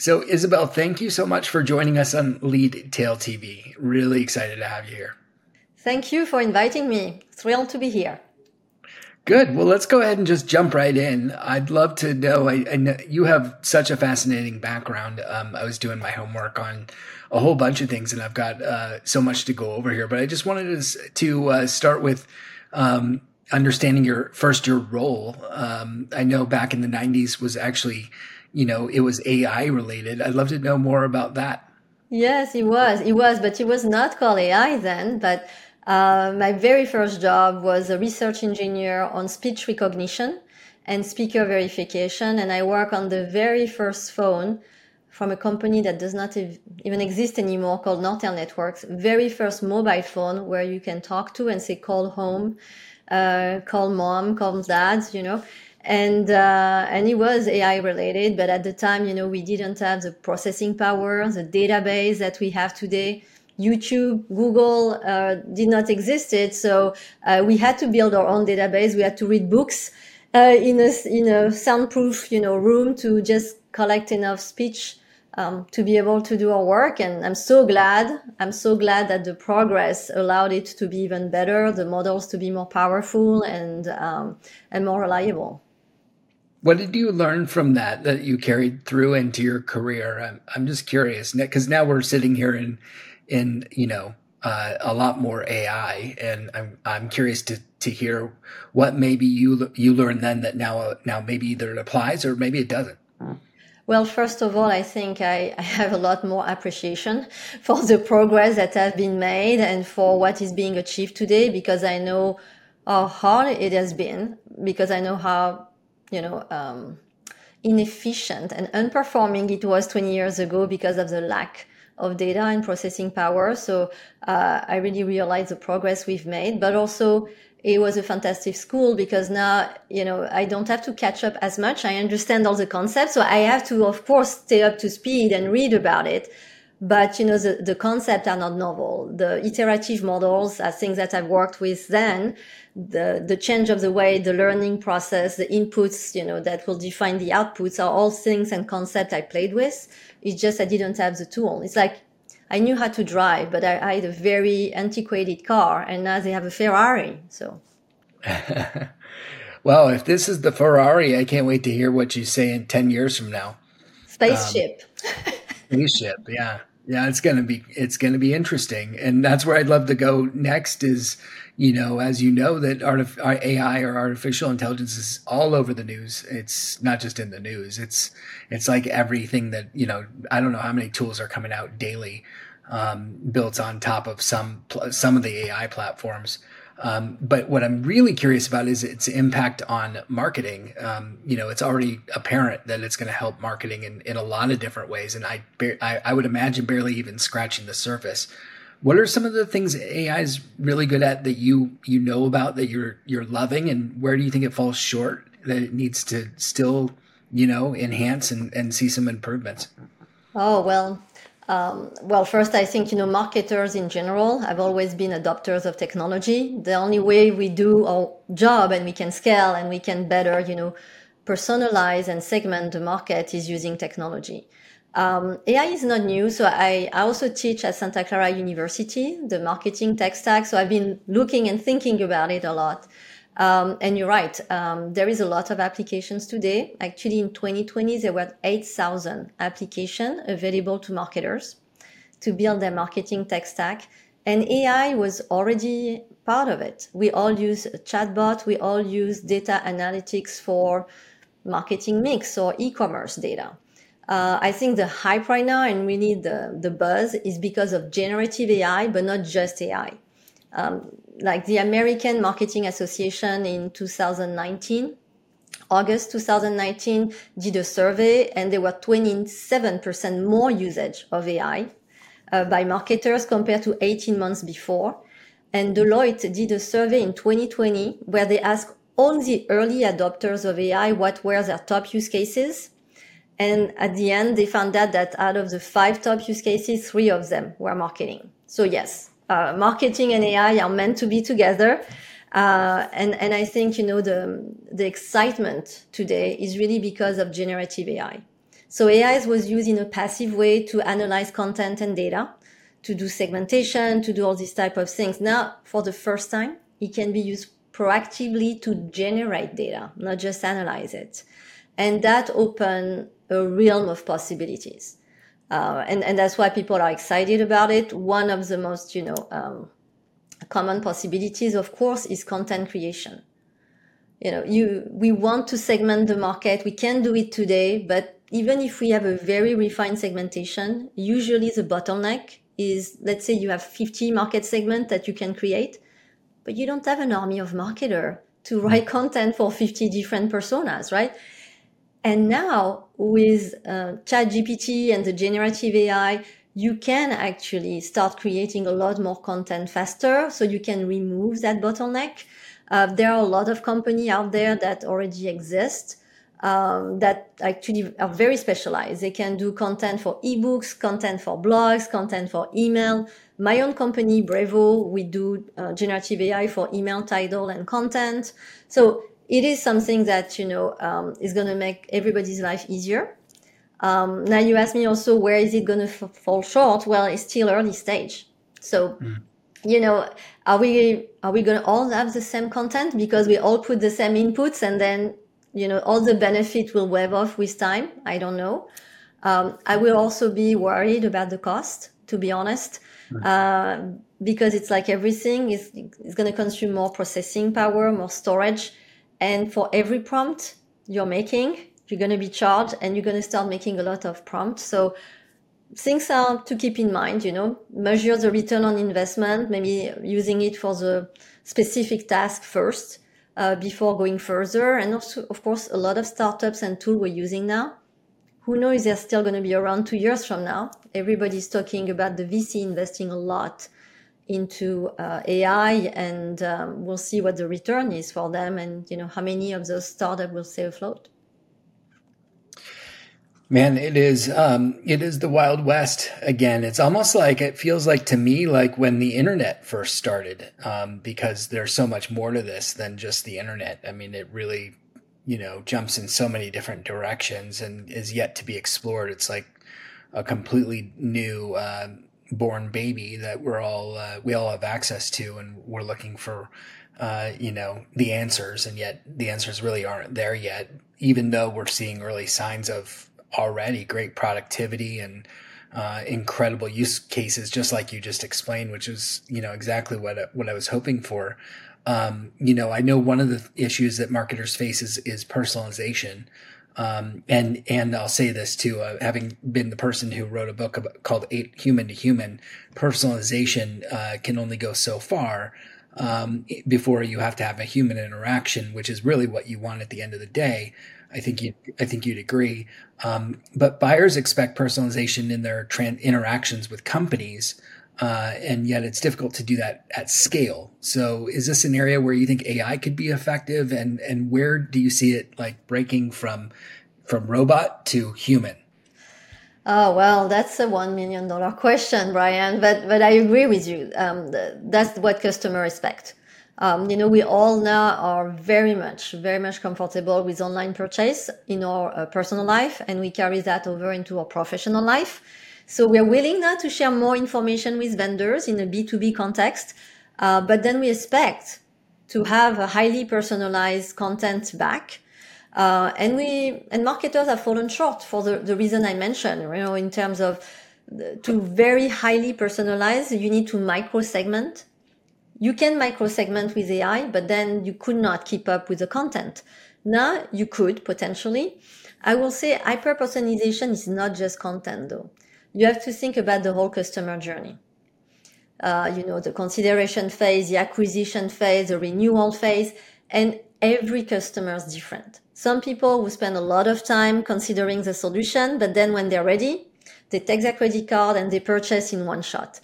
So Isabel, thank you so much for joining us on Lead Tail TV. Really excited to have you here. Thank you for inviting me. Thrilled to be here. Good. Well, let's go ahead and just jump right in. I'd love to know, I know you have such a fascinating background. I was doing my homework on a whole bunch of things, and I've got so much to go over here. But I just wanted to start with understanding your role. I know back in the 90s was actually, it was AI related. I'd love to know more about that. Yes, it was, but it was not called AI then, but my very first job was a research engineer on speech recognition and speaker verification. And I work on the very first phone from a company that does not even exist anymore called Nortel Networks, very first mobile phone where you can talk to and say, call home, call mom, call dad, And it was AI related. But at the time, we didn't have the processing power, the database that we have today. YouTube, Google did not exist. So we had to build our own database. We had to read books in a soundproof, room to just collect enough speech to be able to do our work. And I'm so glad that the progress allowed it to be even better, the models to be more powerful and more reliable. What did you learn from that you carried through into your career? I'm just curious, because now we're sitting here in a lot more AI, and I'm curious to hear what maybe you learned then that now maybe either it applies or maybe it doesn't. Well, first of all, I think I have a lot more appreciation for the progress that have been made and for what is being achieved today, because I know how hard it has been, because I know how inefficient and unperforming it was 20 years ago because of the lack of data and processing power. So I really realized the progress we've made, but also it was a fantastic school because now, I don't have to catch up as much. I understand all the concepts. So I have to, of course, stay up to speed and read about it. But, the concepts are not novel. The iterative models are things that I've worked with then. The change of the way, the learning process, the inputs, that will define the outputs are all things and concepts I played with. It's just I didn't have the tool. It's like I knew how to drive, but I had a very antiquated car, and now they have a Ferrari. So, well, if this is the Ferrari, I can't wait to hear what you say in 10 years from now. Spaceship. Spaceship, yeah. Yeah, it's going to be interesting. And that's where I'd love to go next is, as you know, that AI or artificial intelligence is all over the news. It's not just in the news. It's like everything that, I don't know how many tools are coming out daily, built on top of some of the AI platforms. But what I'm really curious about is its impact on marketing. It's already apparent that it's going to help marketing in a lot of different ways. And I would imagine barely even scratching the surface. What are some of the things AI is really good at that you know about that you're loving, and where do you think it falls short that it needs to still, enhance and see some improvements? Oh, well. Well, first, I think, marketers in general have always been adopters of technology. The only way we do our job and we can scale and we can better, personalize and segment the market is using technology. AI is not new. So I also teach at Santa Clara University, the marketing tech stack. So I've been looking and thinking about it a lot. And you're right. There is a lot of applications today. Actually, in 2020, there were 8,000 applications available to marketers to build their marketing tech stack. And AI was already part of it. We all use a chatbot. We all use data analytics for marketing mix or e-commerce data. I think the hype right now and really the buzz is because of generative AI, but not just AI. Like the American Marketing Association in 2019, August 2019, did a survey, and there were 27% more usage of AI by marketers compared to 18 months before. And Deloitte did a survey in 2020 where they asked all the early adopters of AI what were their top use cases. And at the end, they found out that out of the 5 top use cases, 3 of them were marketing. So yes. Marketing and AI are meant to be together. And I think, the excitement today is really because of generative AI. So AI was used in a passive way to analyze content and data, to do segmentation, to do all these type of things. Now, for the first time, it can be used proactively to generate data, not just analyze it. And that opened a realm of possibilities. And that's why people are excited about it. One of the most, common possibilities, of course, is content creation. We want to segment the market. We can do it today, but even if we have a very refined segmentation, usually the bottleneck is, let's say you have 50 market segments that you can create, but you don't have an army of marketers to write content for 50 different personas, right? And now with ChatGPT and the generative AI, you can actually start creating a lot more content faster, so you can remove that bottleneck. There are a lot of companies out there that already exist that actually are very specialized. They can do content for ebooks, content for blogs, content for email. My own company, Brevo, we do generative AI for email title and content. So it is something that, is going to make everybody's life easier. Now you asked me also, where is it going to fall short? Well, it's still early stage. So, are we going to all have the same content because we all put the same inputs and then, all the benefit will wave off with time? I don't know. I will also be worried about the cost, to be honest, because it's like everything is going to consume more processing power, more storage. And for every prompt you're making, you're going to be charged and you're going to start making a lot of prompts. So things are to keep in mind, measure the return on investment, maybe using it for the specific task first, before going further. And also, of course, a lot of startups and tools we're using now, who knows, they're still going to be around 2 years from now. Everybody's talking about the VC investing a lot into AI, and we'll see what the return is for them and how many of those startups will stay afloat. Man, it is the Wild West again. It's almost like, it feels like to me, like when the internet first started, because there's so much more to this than just the internet. I mean, it really, jumps in so many different directions and is yet to be explored. It's like a completely new, born baby that we all have access to, and we're looking for, the answers, and yet the answers really aren't there yet, even though we're seeing early signs of already great productivity and incredible use cases, just like you just explained, which is, exactly what I was hoping for. I know one of the issues that marketers face is personalization. And I'll say this too, having been the person who wrote a book called Human to Human, personalization can only go so far before you have to have a human interaction, which is really what you want at the end of the day. I think you'd agree. But buyers expect personalization in their interactions with companies, and yet it's difficult to do that at scale. So is this an area where you think AI could be effective, and where do you see it like breaking from robot to human? Oh, well, that's a $1 million question, Bryan, but I agree with you. That's what customers expect. We all now are very much comfortable with online purchase in our personal life, and we carry that over into our professional life. So we're willing now to share more information with vendors in a B2B context, but then we expect to have a highly personalized content back. And marketers have fallen short for the reason I mentioned, in terms of to very highly personalize, you need to micro-segment. You can micro-segment with AI, but then you could not keep up with the content. Now you could potentially. I will say hyper-personalization is not just content though. You have to think about the whole customer journey. The consideration phase, the acquisition phase, the renewal phase, and every customer is different. Some people who spend a lot of time considering the solution, but then when they're ready, they take their credit card and they purchase in one shot.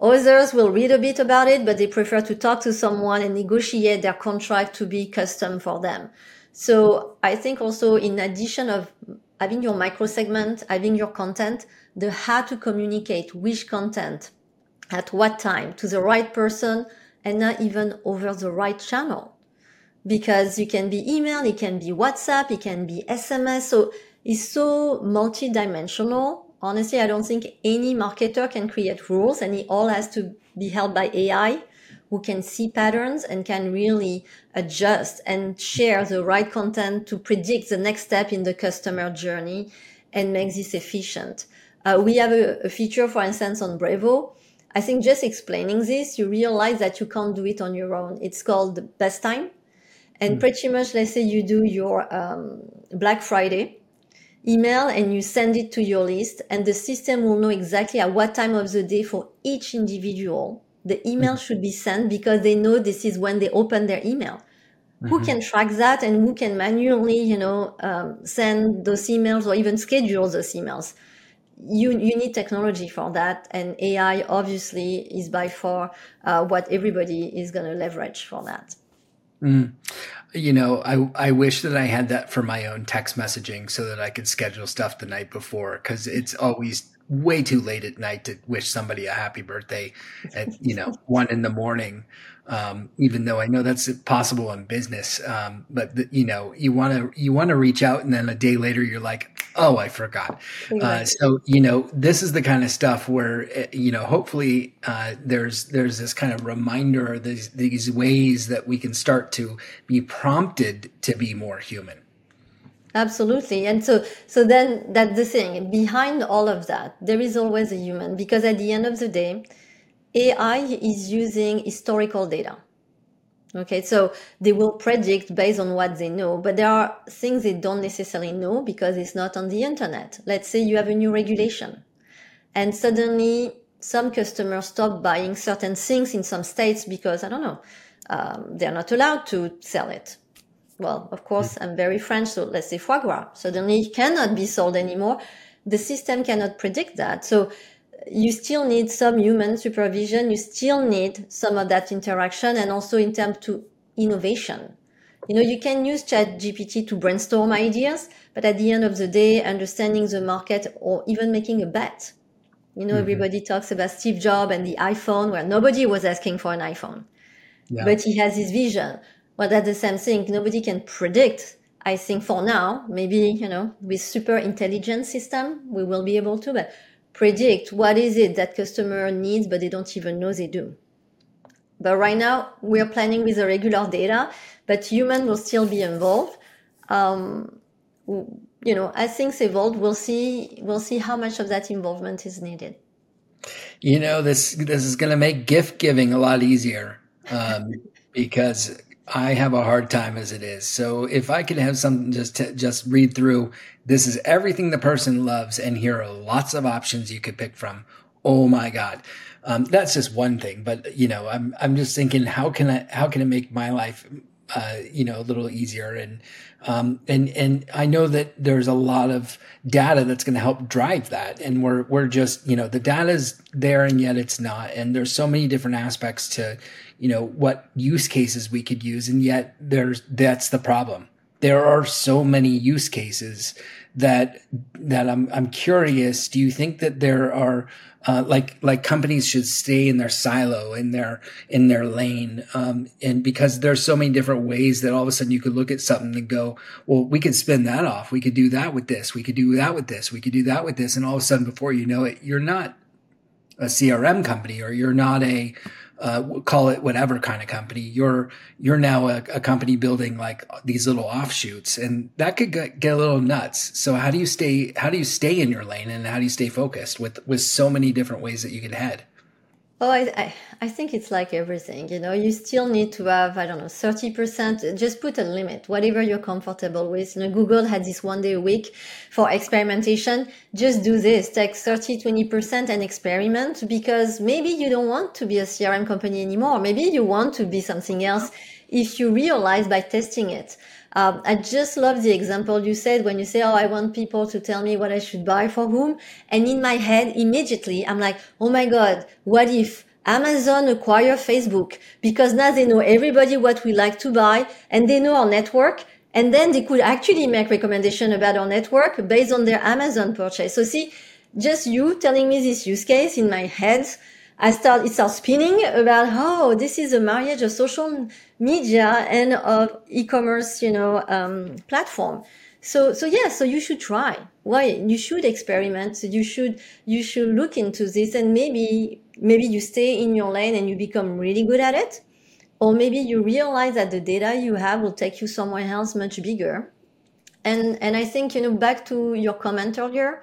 Others will read a bit about it, but they prefer to talk to someone and negotiate their contract to be custom for them. So I think also, in addition of having your micro segment, having your content, the how to communicate which content at what time to the right person, and not even over the right channel. Because you can be email, it can be WhatsApp, it can be SMS. So is so multidimensional. Honestly, I don't think any marketer can create rules, and it all has to be held by AI, who can see patterns and can really adjust and share the right content to predict the next step in the customer journey and make this efficient. We have a feature, for instance, on Brevo. I think just explaining this, you realize that you can't do it on your own. It's called the best time. And pretty much, let's say you do your Black Friday email and you send it to your list, and the system will know exactly at what time of the day for each individual the email should be sent, because they know this is when they open their email. Mm-hmm. Who can track that, and who can manually, send those emails or even schedule those emails? You need technology for that, and AI obviously is by far what everybody is going to leverage for that. Mm. I wish that I had that for my own text messaging so that I could schedule stuff the night before, because it's always way too late at night to wish somebody a happy birthday at 1 a.m. Even though I know that's possible in business. But you want to reach out, and then a day later you're like, oh, I forgot. So this is the kind of stuff where, hopefully there's this kind of reminder, these ways that we can start to be prompted to be more human. Absolutely. And so then that's the thing. Behind all of that, there is always a human, because at the end of the day, AI is using historical data. Okay, so they will predict based on what they know, but there are things they don't necessarily know because it's not on the internet. Let's say you have a new regulation and suddenly some customers stop buying certain things in some states because, they're not allowed to sell it. Well, of course, I'm very French, so let's say foie gras. Suddenly it cannot be sold anymore. The system cannot predict that. So you still need some human supervision. You still need some of that interaction, and also in terms to innovation. You can use ChatGPT to brainstorm ideas, but at the end of the day, understanding the market or even making a bet. Everybody talks about Steve Jobs and the iPhone, where nobody was asking for an iPhone. Yeah. But he has his vision. Well, that's the same thing. Nobody can predict. I think for now, maybe, with super intelligent system, we will be able to, but predict what is it that customer needs, but they don't even know they do. But right now we're planning with the regular data, but human will still be involved. As things evolve, we'll see how much of that involvement is needed. This is going to make gift giving a lot easier, because I have a hard time as it is. So if I could have something just read through, this is everything the person loves, and here are lots of options you could pick from. Oh my God. That's just one thing, but I'm just thinking, how can I make my life, a little easier? And I know that there's a lot of data that's going to help drive that. And we're just, the data's there and yet it's not. And there's so many different aspects to, what use cases we could use. And yet that's the problem. There are so many use cases that I'm curious. Do you think that there are, like companies should stay in their silo, in their lane? And because there's so many different ways that all of a sudden you could look at something and go, well, we could spin that off. We could do that with this. We could do that with this. We could do that with this. And all of a sudden, before you know it, you're not a CRM company, or you're not a, call it whatever kind of company. You're now a company building like these little offshoots, and that could get a little nuts. So how do you stay in your lane, and how do you stay focused with so many different ways that you could head? Oh, I think it's like everything, you still need to have, 30%, just put a limit, whatever you're comfortable with. Google had this 1 day a week for experimentation. Just do this, take 20% and experiment, because maybe you don't want to be a CRM company anymore. Maybe you want to be something else if you realize by testing it. I just love the example you said when you say, oh, I want people to tell me what I should buy for whom. And in my head, immediately, I'm like, oh my God, what if Amazon acquire Facebook? Because now they know everybody what we like to buy, and they know our network. And then they could actually make recommendation about our network based on their Amazon purchase. So see, just you telling me this use case in my head, it starts spinning about how this is a marriage of social media and of e-commerce, platform. So you should try. Why? You should experiment. You should look into this, and maybe you stay in your lane and you become really good at it, or maybe you realize that the data you have will take you somewhere else much bigger. And I think, back to your comment earlier,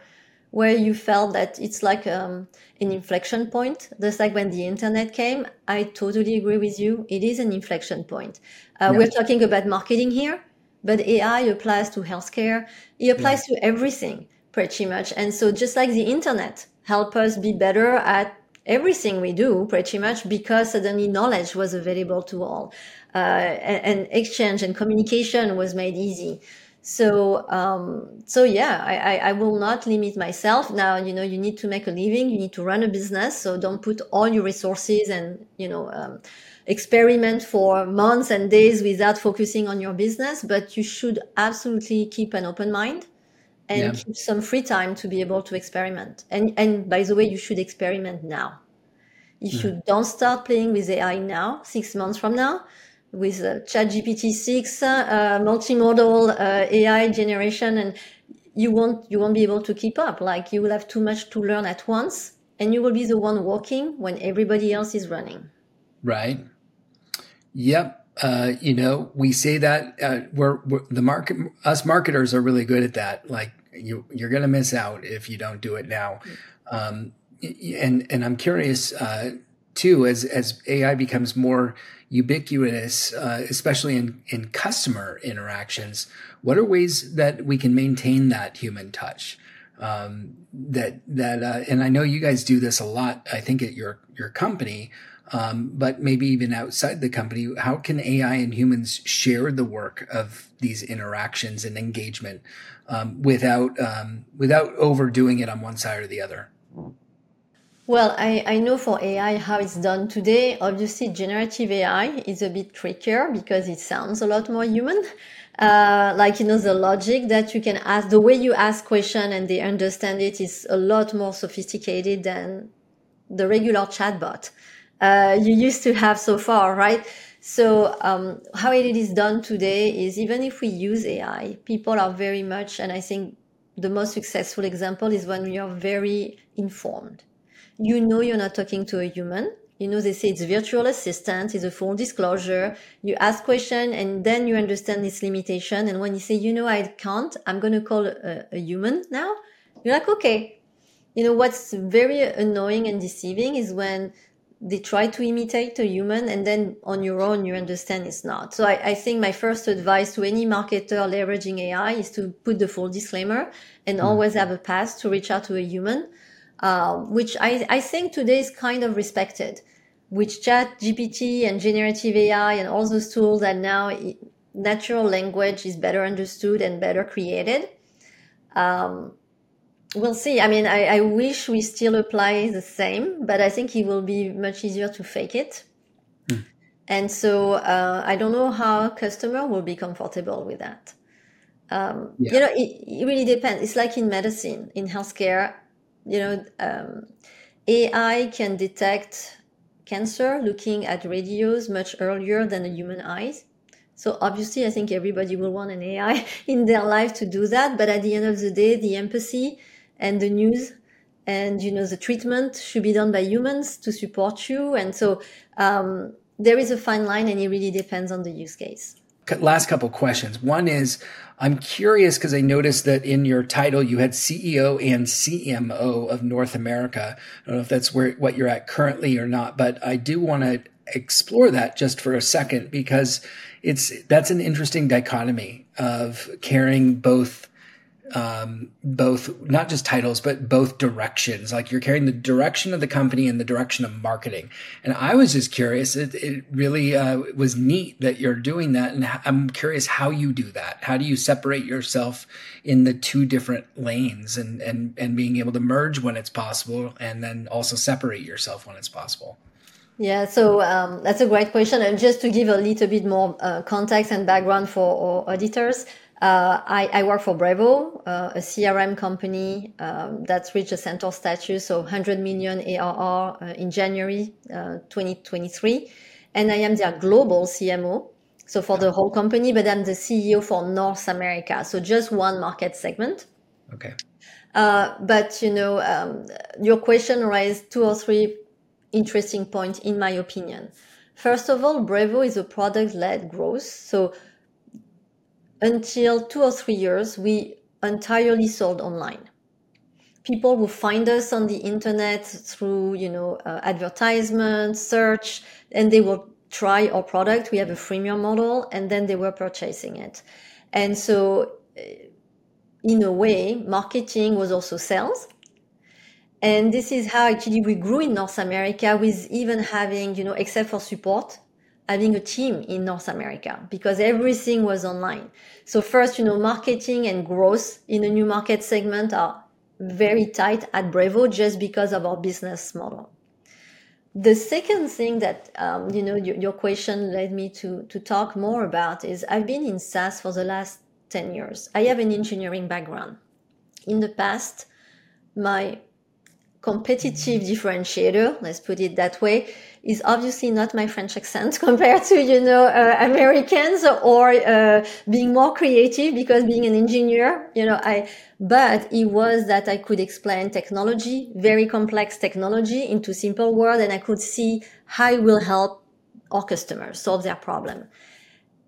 where you felt that it's like an inflection point, just like when the internet came. I totally agree with you. It is an inflection point. We're talking about marketing here, but AI applies to healthcare. It applies to everything pretty much. And so just like the internet helped us be better at everything we do pretty much, because suddenly knowledge was available to all, and exchange and communication was made easy. I will not limit myself. Now, you need to make a living, you need to run a business. So don't put all your resources and, experiment for months and days without focusing on your business. But you should absolutely keep an open mind and keep some free time to be able to experiment. And by the way, you should experiment now. If you don't start playing with AI now, 6 months from now, with ChatGPT 6, multimodal AI generation, and you won't be able to keep up. Like, you will have too much to learn at once, and you will be the one walking when everybody else is running. Right. Yep. We say that us marketers are really good at that. Like, you're going to miss out if you don't do it now. And I'm curious too, as AI becomes more ubiquitous, especially in customer interactions, what are ways that we can maintain that human touch? And I know you guys do this a lot, I think, at your company, but maybe even outside the company. How can AI and humans share the work of these interactions and engagement without overdoing it on one side or the other? Well, I know for AI how it's done today. Obviously, generative AI is a bit trickier because it sounds a lot more human. The logic that you can ask, the way you ask question and they understand it, is a lot more sophisticated than the regular chatbot you used to have so far, right? So how it is done today is, even if we use AI, people are very much, and I think the most successful example is when we are very informed. You're not talking to a human. They say it's virtual assistant, it's a full disclosure. You ask question and then you understand its limitation. And when you say, I can't, I'm going to call a human now, you're like, okay. What's very annoying and deceiving is when they try to imitate a human and then on your own, you understand it's not. So I think my first advice to any marketer leveraging AI is to put the full disclaimer and always have a path to reach out to a human. Which I think today is kind of respected, which ChatGPT and generative AI and all those tools are now, natural language is better understood and better created. We'll see. I mean, I wish we still apply the same, but I think it will be much easier to fake it. And so I don't know how a customer will be comfortable with that. It really depends. It's like in medicine, in healthcare. AI can detect cancer looking at radios much earlier than a human eye. So obviously, I think everybody will want an AI in their life to do that. But at the end of the day, the empathy and the news and, the treatment should be done by humans to support you. And so there is a fine line, and it really depends on the use case. Last couple questions. One is, I'm curious because I noticed that in your title, you had CEO and CMO of North America. I don't know if that's what you're at currently or not, but I do want to explore that just for a second, because that's an interesting dichotomy of carrying both, not just titles, but both directions. Like, you're carrying the direction of the company and the direction of marketing. And I was just curious. It really was neat that you're doing that. And I'm curious how you do that. How do you separate yourself in the two different lanes and being able to merge when it's possible, and then also separate yourself when it's possible? Yeah, so that's a great question. And just to give a little bit more context and background for our auditors, I work for Brevo, a CRM company that's reached a centaur status, so 100 million ARR in January 2023. And I am their global CMO. So for the whole company, but I'm the CEO for North America. So just one market segment. Okay. But, you know, your question raised two or three interesting points, in my opinion. First of all, Brevo is a product-led growth. So until 2 or 3 years, we entirely sold online. People who find us on the internet through, you know, advertisement, search, and they will try our product. We have a freemium model, and then they were purchasing it. And so, in a way, marketing was also sales. And this is how actually we grew in North America, with even having, you know, except for support, having a team in North America, because everything was online. So first, you know, marketing and growth in a new market segment are very tight at Brevo just because of our business model. The second thing that, you know, your question led me to talk more about is I've been in SaaS for the last 10 years. I have an engineering background. In the past, my competitive differentiator, let's put it that way, is obviously not my French accent compared to, you know, Americans, or being more creative, because being an engineer, you know, but it was that I could explain technology, very complex technology, into simple words, and I could see how it will help our customers solve their problem.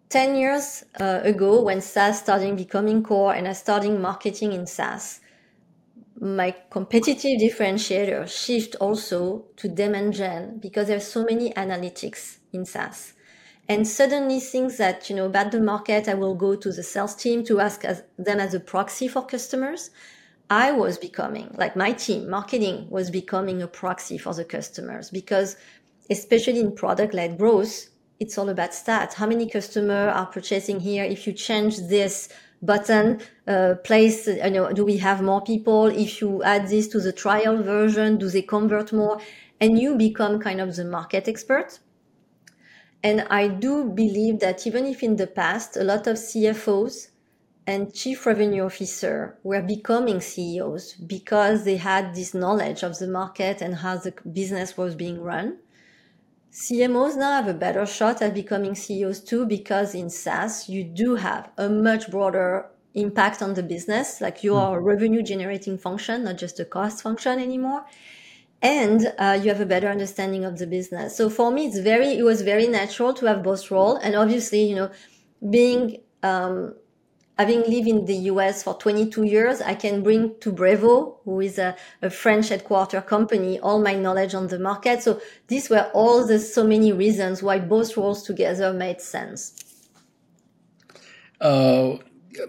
10 years ago, when SaaS started becoming core and I started marketing in SaaS, my competitive differentiator shift also to demand gen, because there's so many analytics in SaaS. And suddenly things that, you know, about the market, I will go to the sales team to ask them as a proxy for customers. I was becoming, like my team, marketing was becoming a proxy for the customers, because especially in product-led growth, it's all about stats. How many customers are purchasing here? If you change this button, place, you know, do we have more people? If you add this to the trial version, do they convert more? And you become kind of the market expert. And I do believe that even if in the past, a lot of CFOs and chief revenue officer were becoming CEOs because they had this knowledge of the market and how the business was being run, CMOs now have a better shot at becoming CEOs too, because in SaaS, you do have a much broader impact on the business. Like, you are a revenue generating function, not just a cost function anymore. And you have a better understanding of the business. So for me, it was very natural to have both roles. And obviously, you know, being, having lived in the US for 22 years, I can bring to Brevo, who is a French headquarter company, all my knowledge on the market. So these were all the so many reasons why both roles together made sense.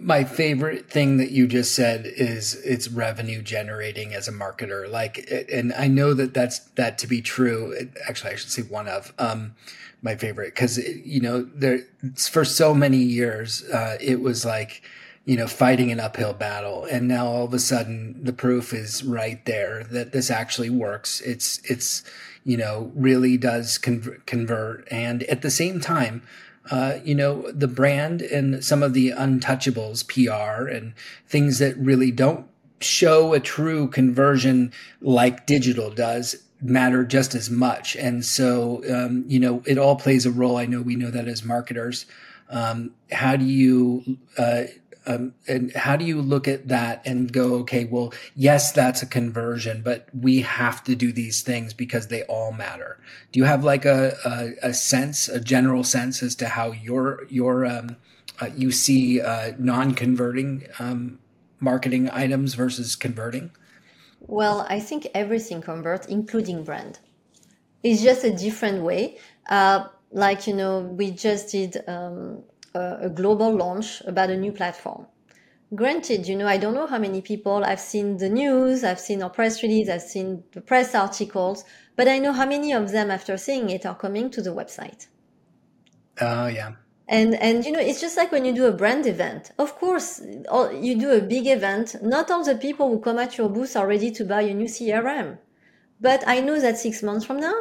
My favorite thing that you just said is it's revenue generating as a marketer. Like, and I know that's to be true. Actually, I should say one of my favorite, because, you know, there for so many years it was like, you know, fighting an uphill battle, and now all of a sudden the proof is right there that this actually works. It's you know, really does convert, and at the same time, you know, the brand and some of the untouchables, PR and things that really don't show a true conversion like digital does, matter just as much. And so, you know, it all plays a role. I know we know that as marketers. How do you look at that and go, okay, well, yes, that's a conversion, but we have to do these things because they all matter. Do you have like a sense, a general sense as to how you see non-converting marketing items versus converting? Well, I think everything converts, including brand. It's just a different way. Like, you know, we just did a global launch about a new platform. Granted, you know, I don't know how many people, I've seen the news, I've seen our press release, I've seen the press articles, but I know how many of them after seeing it are coming to the website. Oh, yeah. And you know, it's just like when you do a brand event. Of course, you do a big event. Not all the people who come at your booth are ready to buy a new CRM. But I know that 6 months from now,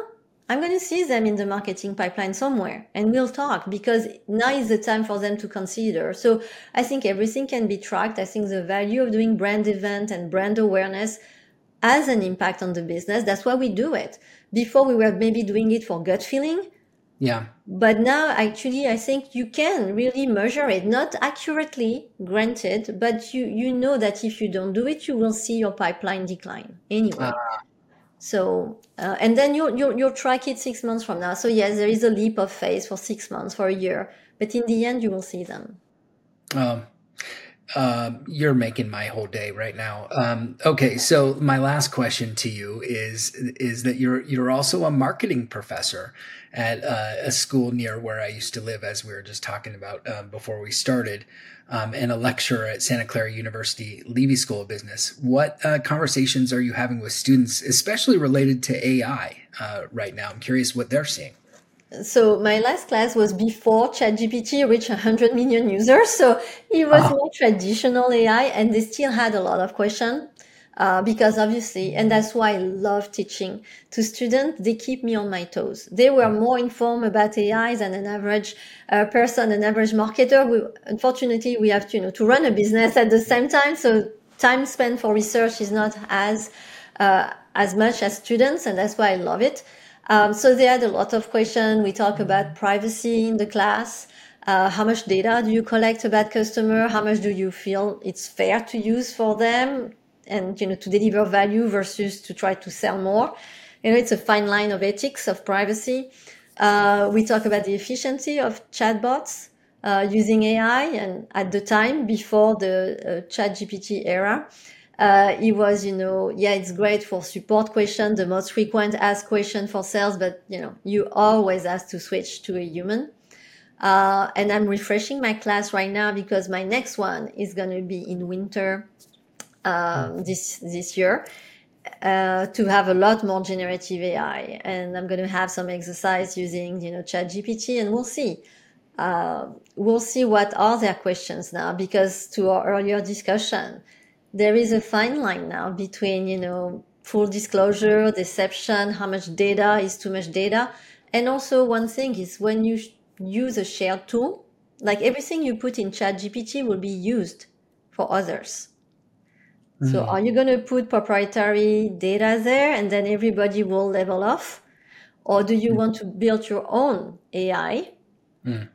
I'm going to see them in the marketing pipeline somewhere, and we'll talk, because now is the time for them to consider. So I think everything can be tracked. I think the value of doing brand event and brand awareness has an impact on the business. That's why we do it. Before, we were maybe doing it for gut feeling. Yeah. But now, actually, I think you can really measure it, not accurately, granted, but you know that if you don't do it, you will see your pipeline decline anyway. So and then you'll track it 6 months from now. So yes, there is a leap of faith for 6 months, for a year, but in the end, you will see them. You're making my whole day right now. Okay, so my last question to you is that you're also a marketing professor at a school near where I used to live, as we were just talking about before we started, and a lecturer at Santa Clara University, Levy School of Business. What conversations are you having with students, especially related to AI right now? I'm curious what they're seeing. So my last class was before ChatGPT reached 100 million users. So it was more traditional AI, and they still had a lot of questions because obviously, and that's why I love teaching to students. They keep me on my toes. They were more informed about AI than an average person, an average marketer. Unfortunately, we have to run a business at the same time. So time spent for research is not as much as students. And that's why I love it. So they had a lot of questions. We talk about privacy in the class. How much data do you collect about customer? How much do you feel it's fair to use for them? And, to deliver value versus to try to sell more. It's a fine line of ethics, of privacy. We talk about the efficiency of chatbots using AI. And at the time, before the ChatGPT era, it was, it's great for support question, the most frequent asked question for sales, but you always have to switch to a human. And I'm refreshing my class right now because my next one is going to be in winter, this year, to have a lot more generative AI. And I'm going to have some exercise using, ChatGPT, and we'll see. We'll see what are their questions now, because to our earlier discussion, there is a fine line now between, full disclosure, deception, how much data is too much data. And also one thing is when you use a shared tool, like everything you put in ChatGPT will be used for others. Mm-hmm. So are you going to put proprietary data there and then everybody will level off? Or do you want to build your own AI?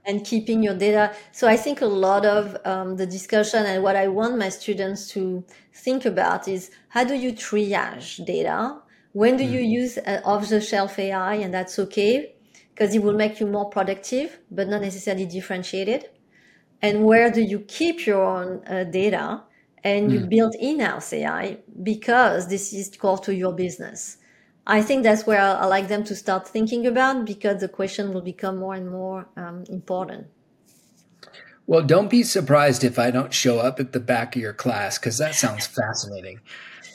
And keeping your data. So I think a lot of the discussion and what I want my students to think about is how do you triage data? When do you use off-the-shelf AI? And that's okay, because it will make you more productive, but not necessarily differentiated. And where do you keep your own data? And you build in-house AI because this is core to your business. I think that's where I like them to start thinking about, because the question will become more and more important. Well, don't be surprised if I don't show up at the back of your class, because that sounds fascinating.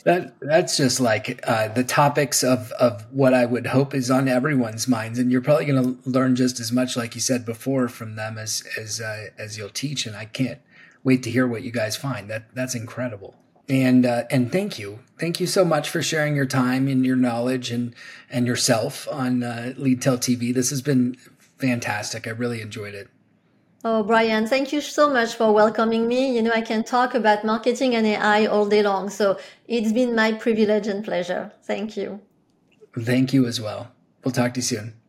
That's just like the topics of what I would hope is on everyone's minds. And you're probably going to learn just as much, like you said before, from them as you'll teach. And I can't wait to hear what you guys find. That's incredible. And thank you so much for sharing your time and your knowledge and yourself on Lead Tail TV. This has been fantastic. I really enjoyed it. Oh, Bryan, thank you so much for welcoming me. I can talk about marketing and AI all day long. So it's been my privilege and pleasure. Thank you. Thank you as well. We'll talk to you soon.